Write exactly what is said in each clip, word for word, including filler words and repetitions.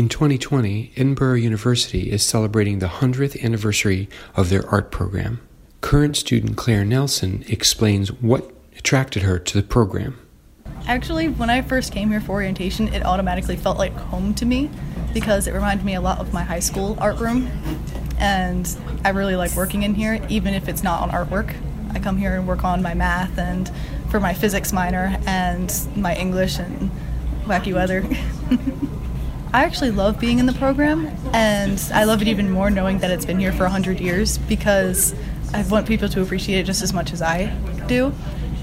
In twenty twenty, Edinboro University is celebrating the one hundredth anniversary of their art program. Current student Claire Nelson explains what attracted her to the program. Actually, when I first came here for orientation, it automatically felt like home to me because it reminded me a lot of my high school art room, and I really like working in here, even if it's not on artwork. I come here and work on my math and for my physics minor and my English and wacky weather. I actually love being in the program, and I love it even more knowing that it's been here for one hundred years because I want people to appreciate it just as much as I do.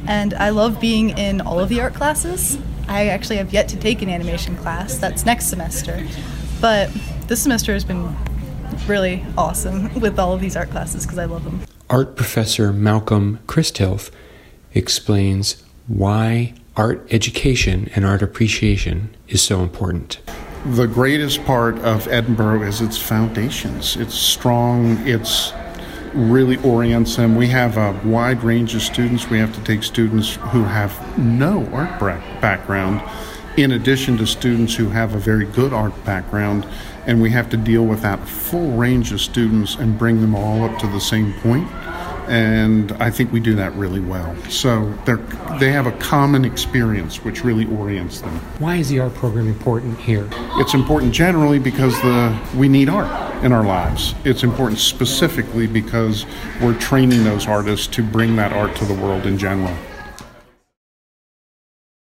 And I love being in all of the art classes. I actually have yet to take an animation class. That's next semester. But this semester has been really awesome with all of these art classes because I love them. Art professor Malcolm Chrishilf explains why art education and art appreciation is so important. The greatest part of Edinboro is its foundations. It's strong, it's really orients them. We have a wide range of students. We have to take students who have no art background in addition to students who have a very good art background, and we have to deal with that full range of students and bring them all up to the same point. And I think we do that really well. So they they have a common experience which really orients them. Why is the art program important here? It's important generally because the we need art in our lives. It's important specifically because we're training those artists to bring that art to the world in general.